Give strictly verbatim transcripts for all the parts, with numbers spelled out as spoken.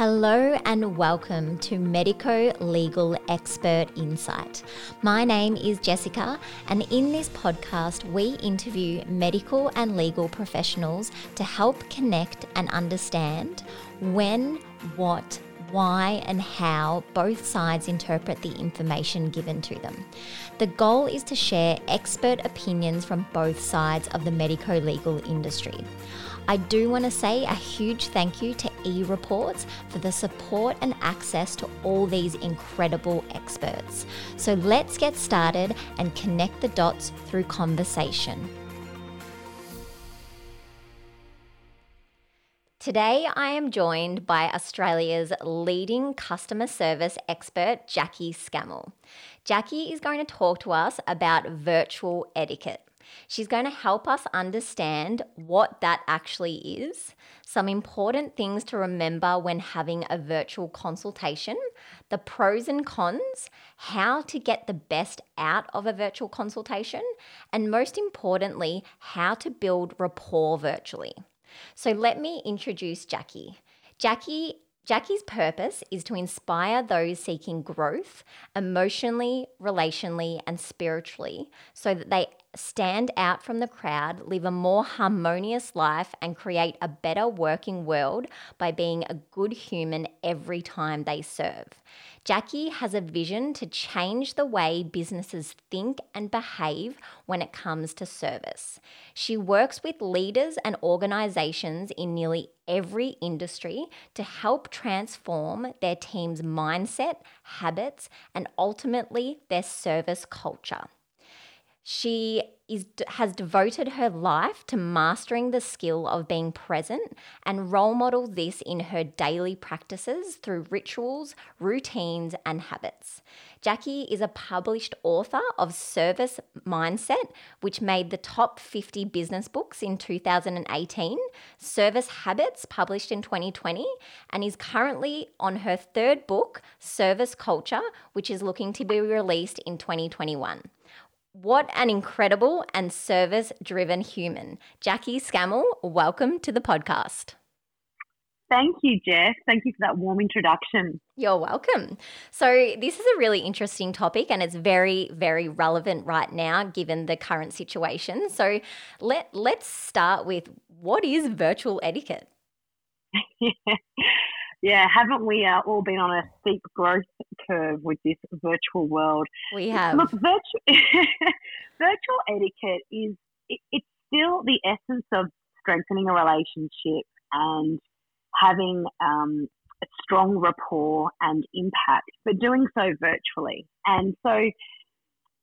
Hello and welcome to Medico Legal Expert Insight. My name is Jessica, and in this podcast we interview medical and legal professionals to help connect and understand when, what, why and how both sides interpret the information given to them. The goal is to share expert opinions from both sides of the medico-legal industry. I do want to say a huge thank you to eReports for the support and access to all these incredible experts. So let's get started and connect the dots through conversation. Today, I am joined by Australia's leading customer service expert, Jackie Scammell. Jackie is going to talk to us about virtual etiquette. She's going to help us understand what that actually is, some important things to remember when having a virtual consultation, the pros and cons, how to get the best out of a virtual consultation, and most importantly, how to build rapport virtually. So let me introduce Jackie. Jackie, Jackie's purpose is to inspire those seeking growth emotionally, relationally, and spiritually so that they stand out from the crowd, live a more harmonious life, and create a better working world by being a good human every time they serve. Jackie has a vision to change the way businesses think and behave when it comes to service. She works with leaders and organisations in nearly every industry to help transform their team's mindset, habits, and ultimately their service culture. She is, has devoted her life to mastering the skill of being present and role models this in her daily practices through rituals, routines, and habits. Jackie is a published author of Service Mindset, which made the top fifty business books in two thousand eighteen, Service Habits, published in twenty twenty, and is currently on her third book, Service Culture, which is looking to be released in twenty twenty-one. What an incredible and service-driven human. Jackie Scammell, welcome to the podcast. Thank you, Jess. Thank you for that warm introduction. You're welcome. So this is a really interesting topic and it's very, very relevant right now given the current situation. So let, let's start with, what is virtual etiquette? yeah. yeah, haven't we uh, all been on a steep growth curve with this virtual world? We have. Look, virtu- virtual etiquette is it, it's still the essence of strengthening a relationship and having um, a strong rapport and impact, but doing so virtually. And so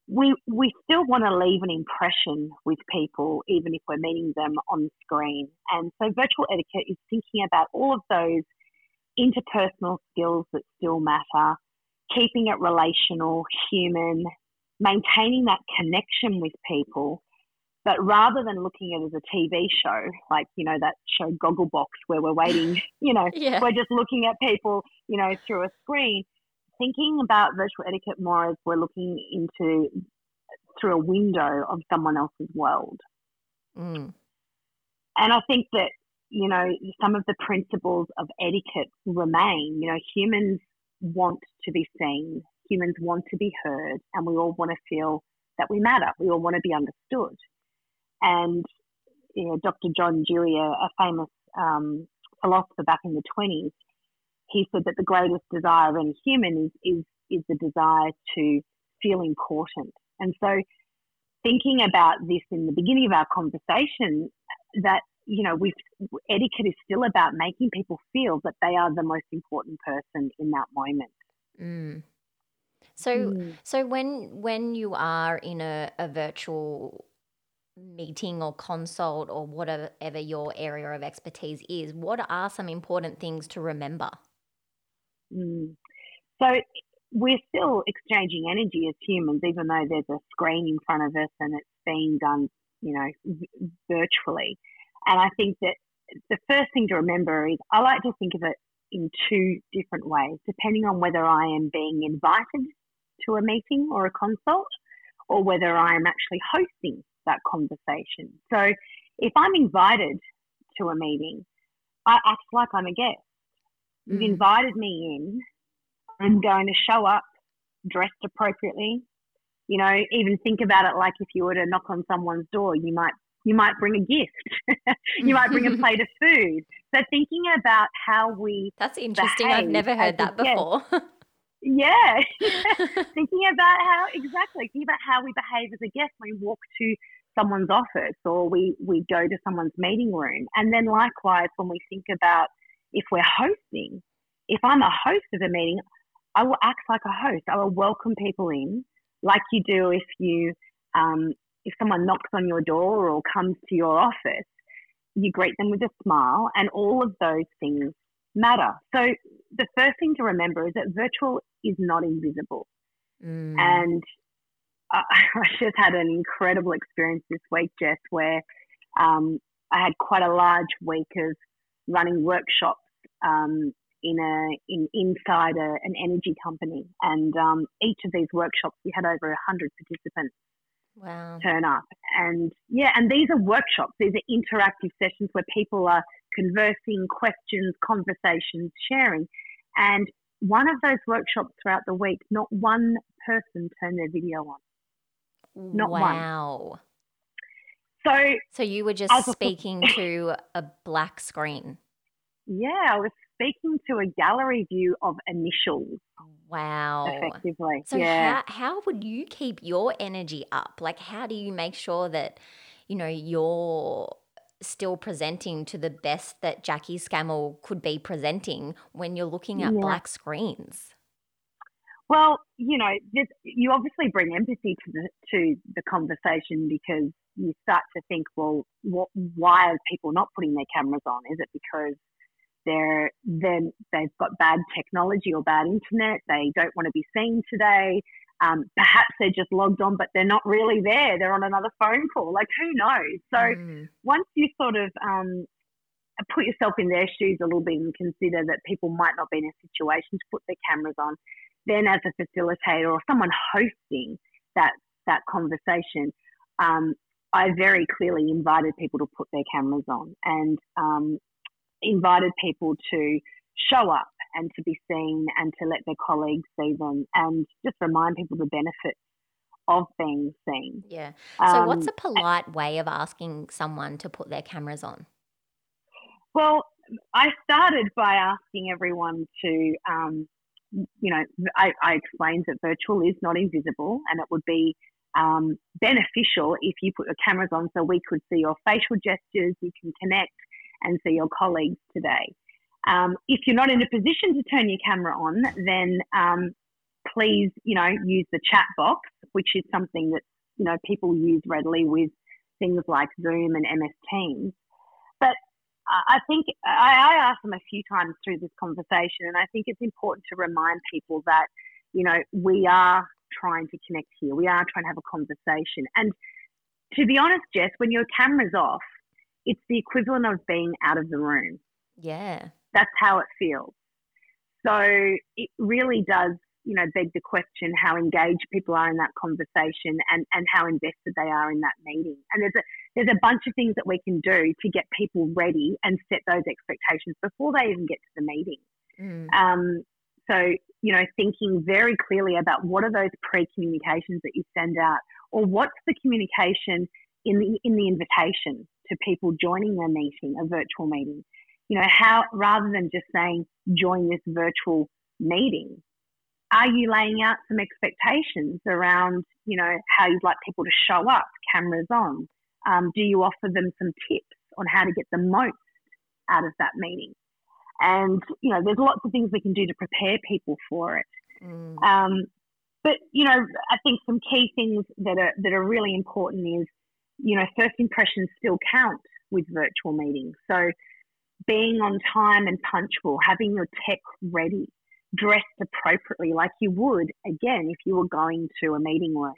we we still want to leave an impression with people, even if we're meeting them on screen. And so virtual etiquette is thinking about all of those interpersonal skills that still matter, keeping it relational, human, maintaining that connection with people. But rather than looking at it as a T V show, like, you know, that show Gogglebox where we're waiting, you know, yeah. we're just looking at people, you know, through a screen, thinking about virtual etiquette more as we're looking into through a window of someone else's world. Mm. And I think that, you know, some of the principles of etiquette remain. You know, humans want to be seen, humans want to be heard, and we all want to feel that we matter. We all want to be understood. And, you know, Doctor John Dewey, a famous um, philosopher back in the twenties, he said that the greatest desire of any human is, is, is the desire to feel important. And so thinking about this in the beginning of our conversation, that you know, we've, etiquette is still about making people feel that they are the most important person in that moment. Mm. So, mm. so when when you are in a, a virtual meeting or consult or whatever your area of expertise is, what are some important things to remember? Mm. So we're still exchanging energy as humans, even though there's a screen in front of us and it's being done, you know, v- virtually. And I think that the first thing to remember is I like to think of it in two different ways, depending on whether I am being invited to a meeting or a consult or whether I am actually hosting that conversation. So if I'm invited to a meeting, I act like I'm a guest. You've mm. invited me in. I'm going to show up dressed appropriately. You know, even think about it like if you were to knock on someone's door, you might you might bring a gift. You might bring a plate of food. So thinking about how we That's interesting. I've never heard that before. Yeah. Thinking about how exactly thinking about how we behave as a guest when we walk to someone's office or we, we go to someone's meeting room. And then likewise when we think about if we're hosting, if I'm a host of a meeting, I will act like a host. I will welcome people in like you do if you um, if someone knocks on your door or comes to your office. You greet them with a smile, and all of those things matter. So the first thing to remember is that virtual is not invisible. Mm. And I, I just had an incredible experience this week, Jess, where um, I had quite a large week of running workshops um, in a in inside a, an energy company, and um, each of these workshops we had over a hundred participants. Wow. Turn up. And yeah, and these are workshops. These are interactive sessions where people are conversing, questions, conversations, sharing. And one of those workshops throughout the week, not one person turned their video on. Not wow. one. Wow. So, so you were just speaking a, to a black screen. Yeah, I was speaking to a gallery view of initials. Wow. Effectively. So yeah. how, how would you keep your energy up? Like, how do you make sure that, you know, you're still presenting to the best that Jackie Scammell could be presenting when you're looking at yeah. black screens? Well, you know, this, you obviously bring empathy to the, to the conversation because you start to think, well, what, why are people not putting their cameras on? Is it because They're, they're, they've got bad technology or bad internet, they don't want to be seen today, um, perhaps they're just logged on but they're not really there, they're on another phone call, like who knows? So mm. once you sort of um, put yourself in their shoes a little bit and consider that people might not be in a situation to put their cameras on, then as a facilitator or someone hosting that, that conversation, um, I very clearly invited people to put their cameras on and um, invited people to show up and to be seen and to let their colleagues see them and just remind people the benefits of being seen. Yeah. So um, what's a polite and, way of asking someone to put their cameras on? Well, I started by asking everyone to, um, you know, I, I explained that virtual is not invisible and it would be um, beneficial if you put your cameras on so we could see your facial gestures, you can connect and see your colleagues today. Um, if you're not in a position to turn your camera on, then um, please, you know, use the chat box, which is something that, you know, people use readily with things like Zoom and M S Teams. But I think I, I asked them a few times through this conversation, and I think it's important to remind people that, you know, we are trying to connect here. We are trying to have a conversation. And to be honest, Jess, when your camera's off, it's the equivalent of being out of the room. Yeah. That's how it feels. So it really does, you know, beg the question how engaged people are in that conversation and, and how invested they are in that meeting. And there's a, there's a bunch of things that we can do to get people ready and set those expectations before they even get to the meeting. Mm. Um, so, you know, thinking very clearly about what are those pre-communications that you send out or what's the communication in the in the invitation to people joining their meeting, a virtual meeting. You know, how rather than just saying, join this virtual meeting, are you laying out some expectations around, you know, how you'd like people to show up, cameras on? Um, do you offer them some tips on how to get the most out of that meeting? And, you know, there's lots of things we can do to prepare people for it. Mm. Um, but, you know, I think some key things that are that are really important is, you know, first impressions still count with virtual meetings. So being on time and punctual, having your tech ready, dressed appropriately like you would, again, if you were going to a meeting room.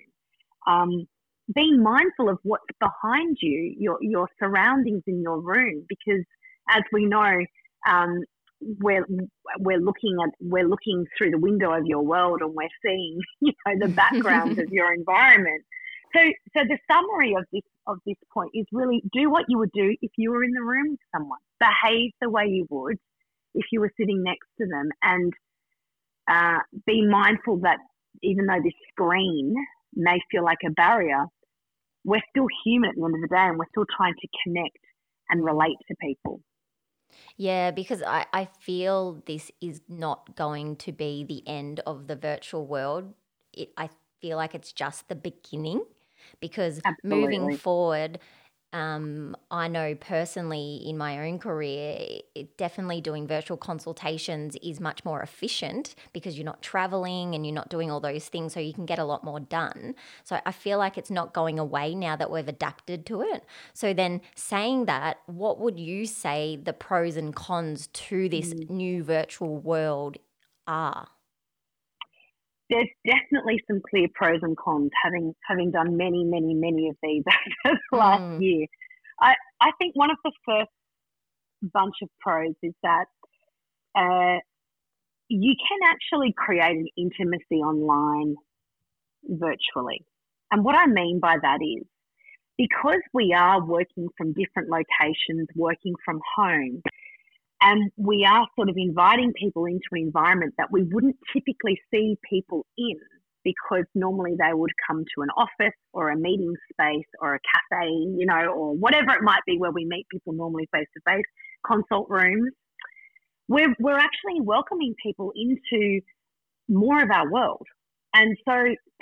Um, being mindful of what's behind you, your your surroundings in your room, because as we know, um, we're we're looking at we're looking through the window of your world and we're seeing, you know, the background of your environment. So, so the summary of this of this point is really do what you would do if you were in the room with someone. Behave the way you would if you were sitting next to them, and uh, be mindful that even though this screen may feel like a barrier, we're still human at the end of the day, and we're still trying to connect and relate to people. Yeah, because I, I feel this is not going to be the end of the virtual world. It, I feel like it's just the beginning, because Absolutely. moving forward, um, I know personally in my own career, it, definitely doing virtual consultations is much more efficient, because you're not traveling and you're not doing all those things, so you can get a lot more done. So I feel like it's not going away now that we've adapted to it. So then, saying that, what would you say the pros and cons to this mm. new virtual world are? There's definitely some clear pros and cons, having having done many, many, many of these over the last mm. year. I, I think one of the first bunch of pros is that uh, you can actually create an intimacy online virtually. And what I mean by that is, because we are working from different locations, working from home, and we are sort of inviting people into an environment that we wouldn't typically see people in, because normally they would come to an office or a meeting space or a cafe, you know, or whatever it might be where we meet people normally face-to-face, consult rooms. We're, we're actually welcoming people into more of our world. And so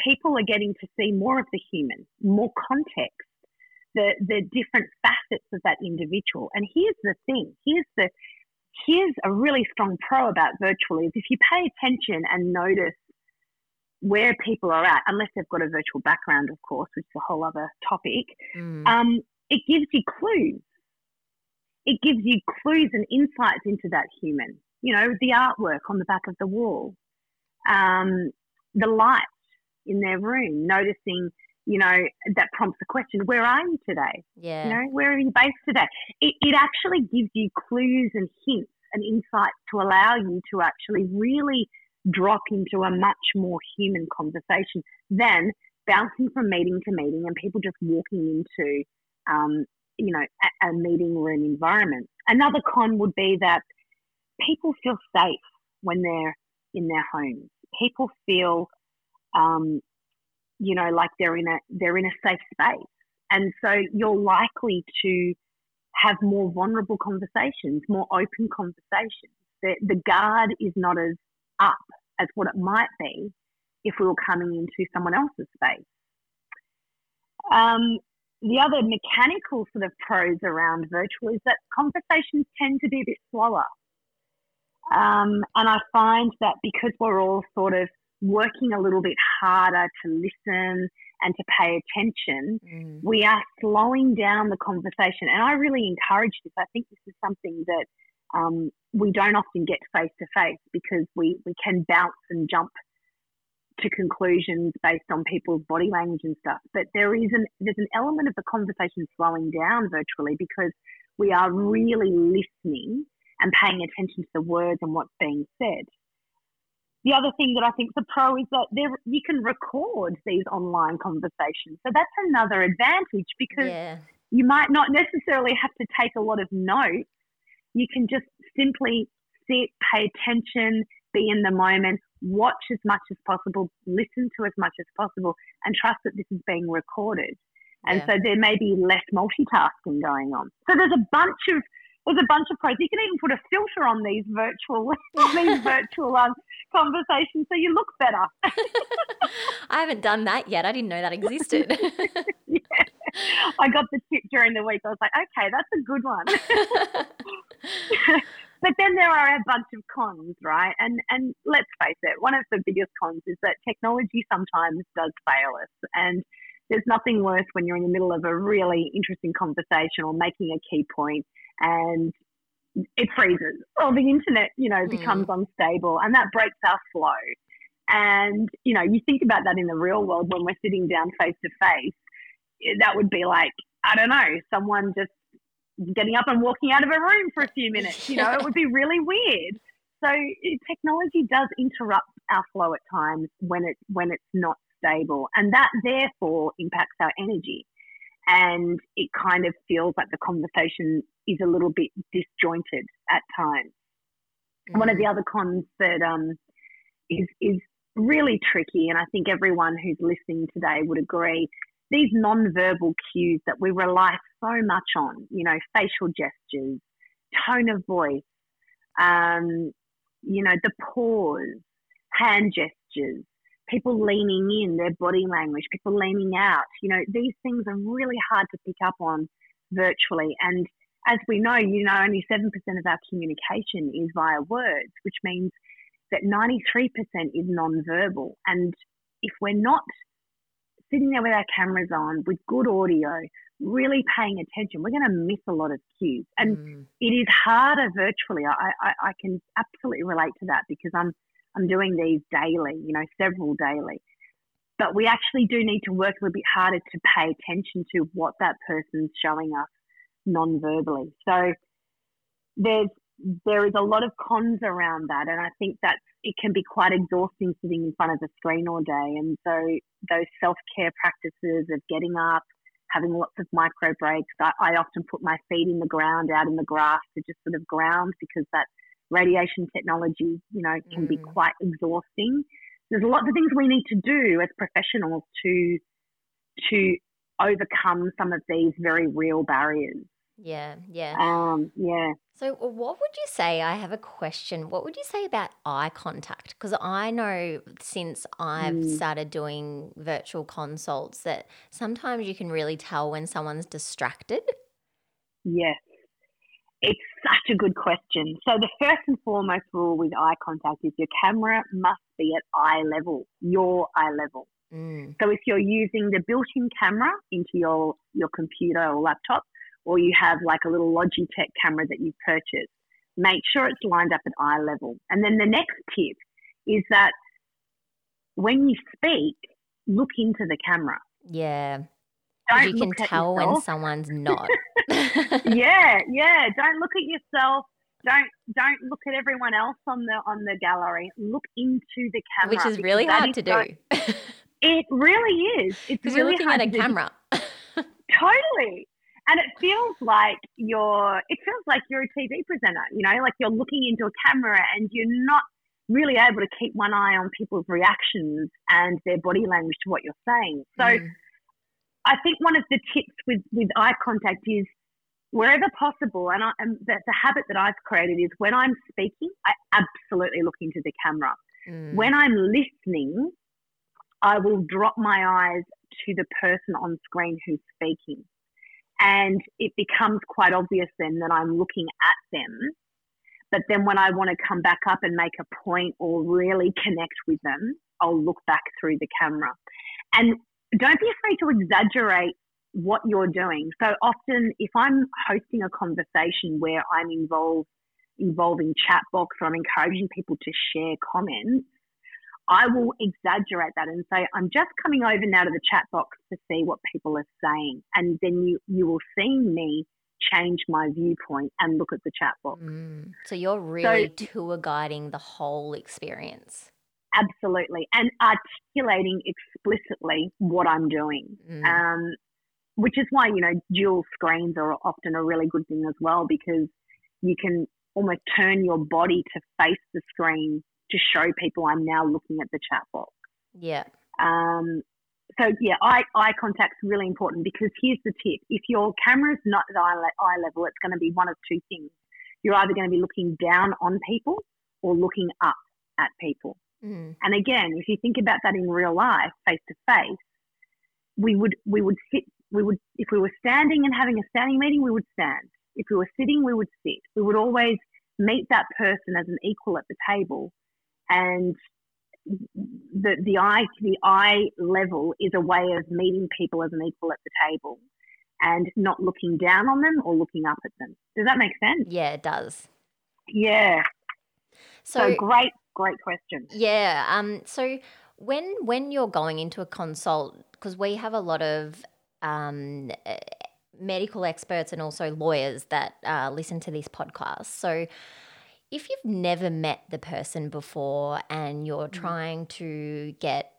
people are getting to see more of the human, more context, the the different facets of that individual. And here's the thing, here's the... Here's a really strong pro about virtual is, if you pay attention and notice where people are at, unless they've got a virtual background, of course, which is a whole other topic, mm. um, it gives you clues. It gives you clues and insights into that human. You know, the artwork on the back of the wall, um, the light in their room, noticing, you know, that prompts the question, where are you today? Yeah. You know, where are you based today? It, it actually gives you clues and hints and insights to allow you to actually really drop into a much more human conversation than bouncing from meeting to meeting and people just walking into, um, you know, a, a meeting room environment. Another con would be that people feel safe when they're in their homes. People feel, um, you know, like they're in a they're in a safe space. And so you're likely to have more vulnerable conversations, more open conversations. The, the guard is not as up as what it might be if we were coming into someone else's space. Um, the other mechanical sort of pros around virtual is that conversations tend to be a bit slower. Um, and I find that because we're all sort of working a little bit harder to listen and to pay attention, mm. we are slowing down the conversation. And I really encourage this. I think this is something that um, we don't often get face-to-face, because we, we can bounce and jump to conclusions based on people's body language and stuff. But there is an, there's an element of the conversation slowing down virtually, because we are really listening and paying attention to the words and what's being said. The other thing that I think is a pro is that there, you can record these online conversations. So that's another advantage, because yeah. you might not necessarily have to take a lot of notes. You can just simply sit, pay attention, be in the moment, watch as much as possible, listen to as much as possible, and trust that this is being recorded. And yeah. so there may be less multitasking going on. So there's a bunch of There's a bunch of pros. You can even put a filter on these virtual on these virtual um, conversations, so you look better. I haven't done that yet. I didn't know that existed. yeah. I got the tip during the week. I was like, okay, that's a good one. But then there are a bunch of cons, right? And and let's face it, one of the biggest cons is that technology sometimes does fail us. And there's nothing worse when you're in the middle of a really interesting conversation or making a key point, and it freezes, or the internet, you know, becomes mm. unstable, and that breaks our flow. And, you know, you think about that in the real world when we're sitting down face to face, that would be like, I don't know, someone just getting up and walking out of a room for a few minutes, you know, it would be really weird. So technology does interrupt our flow at times when it, when it's not stable, and that therefore impacts our energy. And it kind of feels like the conversation is a little bit disjointed at times. Mm. One of the other cons that um, is, is really tricky, and I think everyone who's listening today would agree, these non-verbal cues that we rely so much on, you know, facial gestures, tone of voice, um, you know, the pause, hand gestures, people leaning in, their body language, people leaning out, you know, these things are really hard to pick up on virtually. And as we know, you know, only seven percent of our communication is via words, which means that ninety-three percent is non-verbal. And if we're not sitting there with our cameras on, with good audio, really paying attention, we're going to miss a lot of cues. And mm. it is harder virtually. I, I, I can absolutely relate to that because I'm I'm doing these daily, you know, several daily. But we actually do need to work a little bit harder to pay attention to what that person's showing us non-verbally. So there's there is a lot of cons around that, and I think that it can be quite exhausting sitting in front of a screen all day. And so those self-care practices of getting up, having lots of micro breaks. I, I often put my feet in the ground, out in the grass to just sort of ground, because that radiation technology, you know, can mm. be quite exhausting. There's lots of things we need to do as professionals to to overcome some of these very real barriers. Yeah, yeah. Um, yeah. So what would you say, I have a question, what would you say about eye contact? Because I know since I've mm. started doing virtual consults that sometimes you can really tell when someone's distracted. Yes. It's such a good question. So the first and foremost rule with eye contact is your camera must be at eye level, your eye level. Mm. So if you're using the built-in camera into your, your computer or laptop, or you have like a little Logitech camera that you've purchased, make sure it's lined up at eye level. And then the next tip is that when you speak, look into the camera. Yeah. Don't you can tell yourself when someone's not. yeah, yeah. Don't look at yourself. Don't don't look at everyone else on the on the gallery. Look into the camera, which is really hard is to so, do. It really is. It's because really you're looking hard at a camera. Totally. And it feels like you're it feels like you're a T V presenter, you know, like you're looking into a camera and you're not really able to keep one eye on people's reactions and their body language to what you're saying. So mm. I think one of the tips with, with eye contact is wherever possible, and, I, and the, the habit that I've created is when I'm speaking, I absolutely look into the camera. Mm. When I'm listening, I will drop my eyes to the person on screen who's speaking. And it becomes quite obvious then that I'm looking at them. But then when I want to come back up and make a point or really connect with them, I'll look back through the camera. And don't be afraid to exaggerate what you're doing. So often if I'm hosting a conversation where I'm involved involving chat box or I'm encouraging people to share comments, I will exaggerate that and say, I'm just coming over now to the chat box to see what people are saying. And then you, you will see me change my viewpoint and look at the chat box. Mm. So you're really so, tour guiding the whole experience. Absolutely. And articulating explicitly what I'm doing, mm. um, which is why, you know, dual screens are often a really good thing as well, because you can almost turn your body to face the screen to show people I'm now looking at the chat box. Yeah. Um, so, yeah, eye, eye contact's really important, because here's the tip. If your camera's not at eye, eye level, it's going to be one of two things. You're either going to be looking down on people or looking up at people. Mm. And, again, if you think about that in real life, face-to-face, we would we would sit we would if we were standing and having a standing meeting, we would stand. If we were sitting, we would sit. We would always meet that person as an equal at the table. And the the eye the eye level is a way of meeting people as an equal at the table, and not looking down on them or looking up at them. Does that make sense? Yeah, it does. Yeah. So, so great, great question. Yeah. Um. So when when you're going into a consult, because we have a lot of um. medical experts and also lawyers that uh, listen to this podcast, so. If you've never met the person before and you're trying to get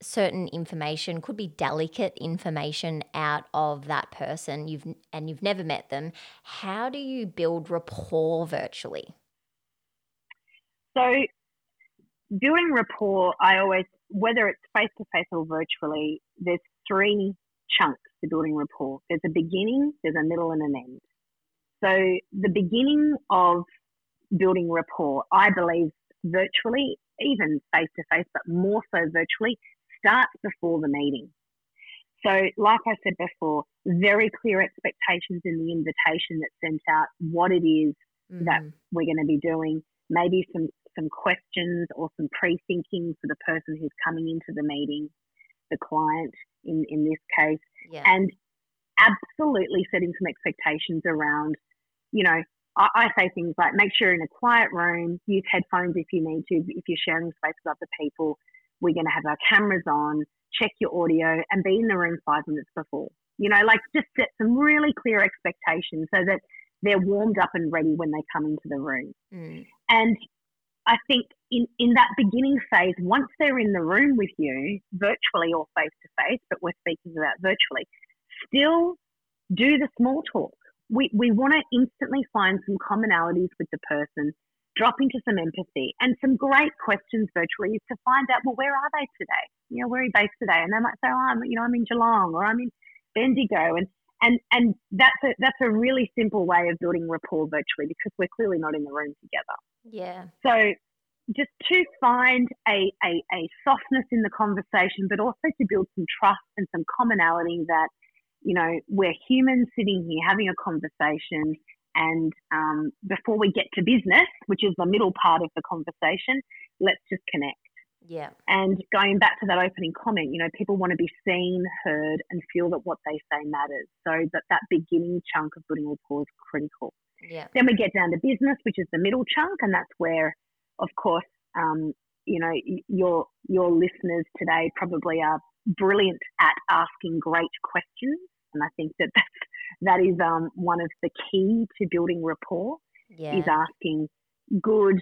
certain information, could be delicate information, out of that person, you've and you've never met them, how do you build rapport virtually? So doing rapport, I always, whether it's face-to-face or virtually, there's three chunks to building rapport. There's a beginning, there's a middle and an end. So the beginning of building rapport, I believe virtually, even face-to-face, but more so virtually, starts before the meeting. So like I said before, very clear expectations in the invitation that's sent out, what it is mm-hmm. that we're going to be doing, maybe some, some questions or some pre-thinking for the person who's coming into the meeting, the client in, in this case, yeah. and absolutely setting some expectations around, you know, I, I say things like make sure you're in a quiet room, use headphones if you need to, if you're sharing space with other people, we're going to have our cameras on, check your audio and be in the room five minutes before. You know, like just set some really clear expectations so that they're warmed up and ready when they come into the room. Mm. And I think in, in that beginning phase, once they're in the room with you, virtually or face-to-face, but we're speaking about virtually, still do the small talk. We, we want to instantly find some commonalities with the person, drop into some empathy and some great questions virtually is to find out, well, where are they today? You know, where are you based today? And they might say, oh, I'm, you know, I'm in Geelong or I'm in Bendigo. And, and, and that's a, that's a really simple way of building rapport virtually because we're clearly not in the room together. Yeah. So just to find a, a, a softness in the conversation, but also to build some trust and some commonality that, you know, we're humans sitting here having a conversation. And um, before we get to business, which is the middle part of the conversation, let's just connect. Yeah. And going back to that opening comment, you know, people want to be seen, heard, and feel that what they say matters. So that, that beginning chunk of building rapport is critical. Yeah. Then we get down to business, which is the middle chunk, and that's where, of course, um, you know, your your listeners today probably are brilliant at asking great questions, and I think that that's, that is um, one of the key to building rapport yeah. is asking good,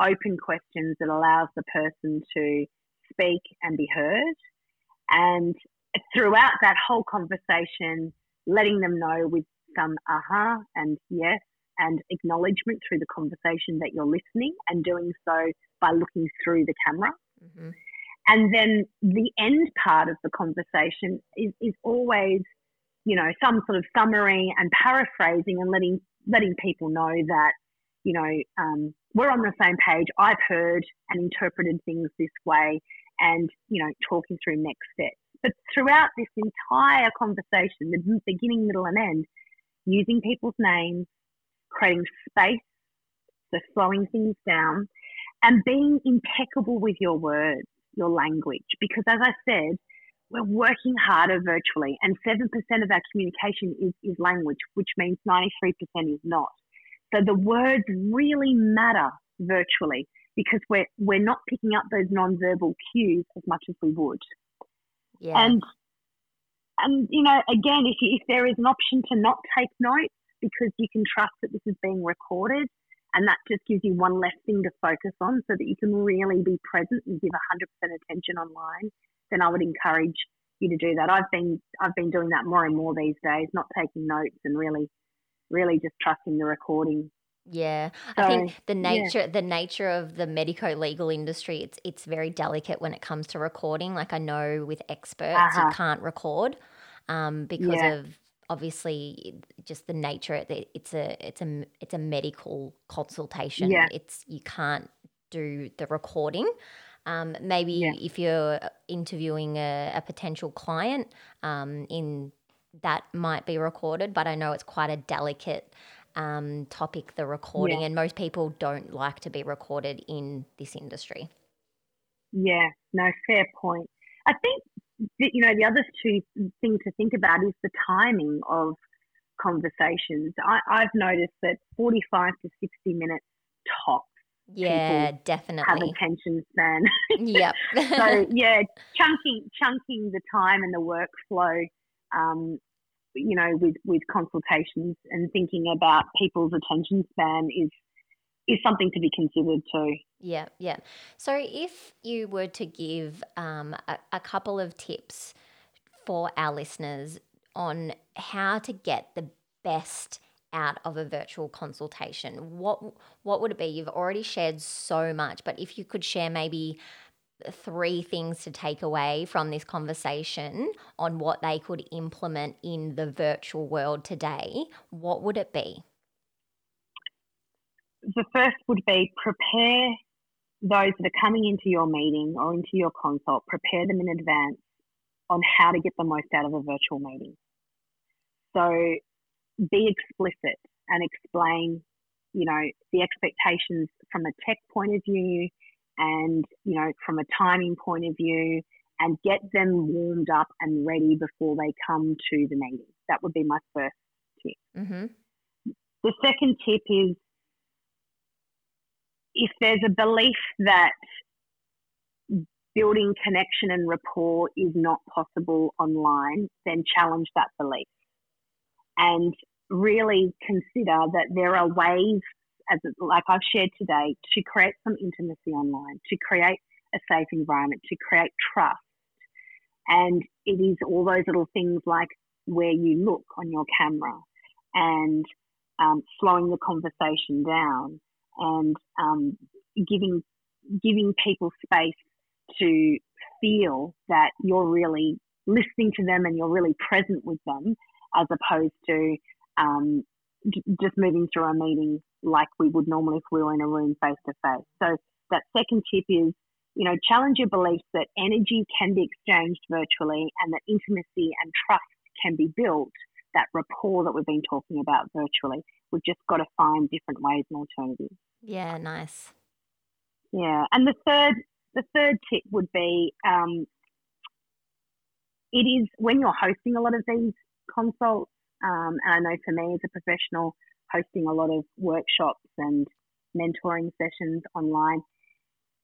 open questions that allows the person to speak and be heard, and throughout that whole conversation, letting them know with some aha uh-huh and yes and acknowledgement through the conversation that you're listening and doing so by looking through the camera. Mm-hmm. And then the end part of the conversation is, is always, you know, some sort of summary and paraphrasing and letting letting people know that, you know, um, we're on the same page. I've heard and interpreted things this way and, you know, talking through next steps. But throughout this entire conversation, the beginning, middle and end, using people's names, creating space, so slowing things down, and being impeccable with your words, your language. Because as I said, we're working harder virtually and seven percent of our communication is, is language, which means ninety-three percent is not. So the words really matter virtually because we're, we're not picking up those nonverbal cues as much as we would. Yeah. And, and you know, again, if, you, if there is an option to not take notes because you can trust that this is being recorded and that just gives you one less thing to focus on so that you can really be present and give one hundred percent attention online, then I would encourage you to do that. I've been I've been doing that more and more these days, not taking notes and really, really just trusting the recording. Yeah, so, I think the nature yeah. the nature of the medico-legal industry, it's it's very delicate when it comes to recording. Like I know with experts uh-huh. you can't record um, because yeah. of obviously just the nature. It's a it's a it's a medical consultation. Yeah. It's you can't do the recording. Um, maybe yeah. if you're interviewing a, a potential client, um, in that might be recorded, but I know it's quite a delicate um, topic, the recording, yeah. and most people don't like to be recorded in this industry. Yeah, no, fair point. I think, that, you know, the other two thing to think about is the timing of conversations. I, I've noticed that forty-five to sixty minutes tops. Yeah, definitely. Have attention span. Yep. So yeah, chunking chunking the time and the workflow, um, you know, with, with consultations and thinking about people's attention span is is something to be considered too. Yeah, yeah. So if you were to give um a, a couple of tips for our listeners on how to get the best out of a virtual consultation? What what would it be? You've already shared so much, but if you could share maybe three things to take away from this conversation on what they could implement in the virtual world today, what would it be? The first would be prepare those that are coming into your meeting or into your consult, prepare them in advance on how to get the most out of a virtual meeting. So be explicit and explain, you know, the expectations from a tech point of view and, you know, from a timing point of view, and get them warmed up and ready before they come to the meeting. That would be my first tip. Mm-hmm. The second tip is, if there's a belief that building connection and rapport is not possible online, then challenge that belief and really consider that there are ways, as like I've shared today, to create some intimacy online, to create a safe environment, to create trust. And it is all those little things like where you look on your camera and um, slowing the conversation down, and um, giving giving people space to feel that you're really listening to them and you're really present with them, as opposed to um, d- just moving through a meeting like we would normally if we were in a room face-to-face. So that second tip is, you know, challenge your belief that energy can be exchanged virtually and that intimacy and trust can be built, that rapport that we've been talking about virtually. We've just got to find different ways and alternatives. Yeah, nice. Yeah, and the third the third tip would be um, it is when you're hosting a lot of these consults, um, and I know for me as a professional hosting a lot of workshops and mentoring sessions online,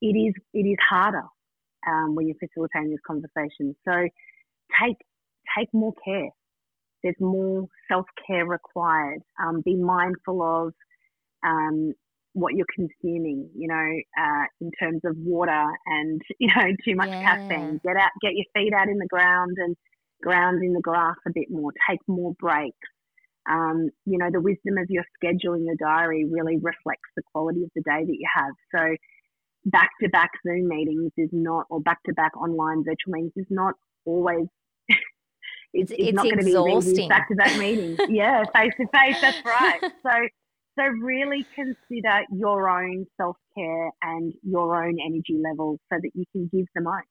it is it is harder um, when you're facilitating this conversation. So take take more care. There's more self-care required. Um, be mindful of um, what you're consuming, you know, uh, in terms of water and, you know, too much yeah. caffeine. Get out, get your feet out in the ground and ground in the grass a bit more. Take more breaks. Um, you know, the wisdom of your schedule and your diary really reflects the quality of the day that you have. So back-to-back Zoom meetings is not, or back-to-back online virtual meetings is not always It's, it's, it's not going to be easy back to that meeting. Yeah, face to face, that's right. So so really consider your own self-care and your own energy levels so that you can give the most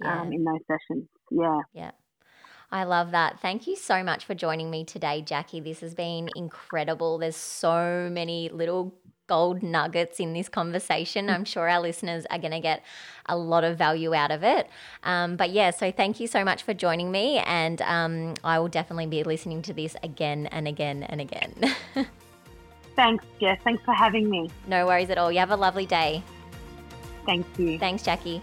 yeah. um, in those sessions. Yeah. Yeah. I love that. Thank you so much for joining me today, Jackie. This has been incredible. There's so many little gold nuggets in this conversation. I'm sure our listeners are going to get a lot of value out of it. Um, but yeah, so thank you so much for joining me, and um, I will definitely be listening to this again and again and again. Thanks, Jess. Thanks for having me. No worries at all. You have a lovely day. Thank you. Thanks, Jackie.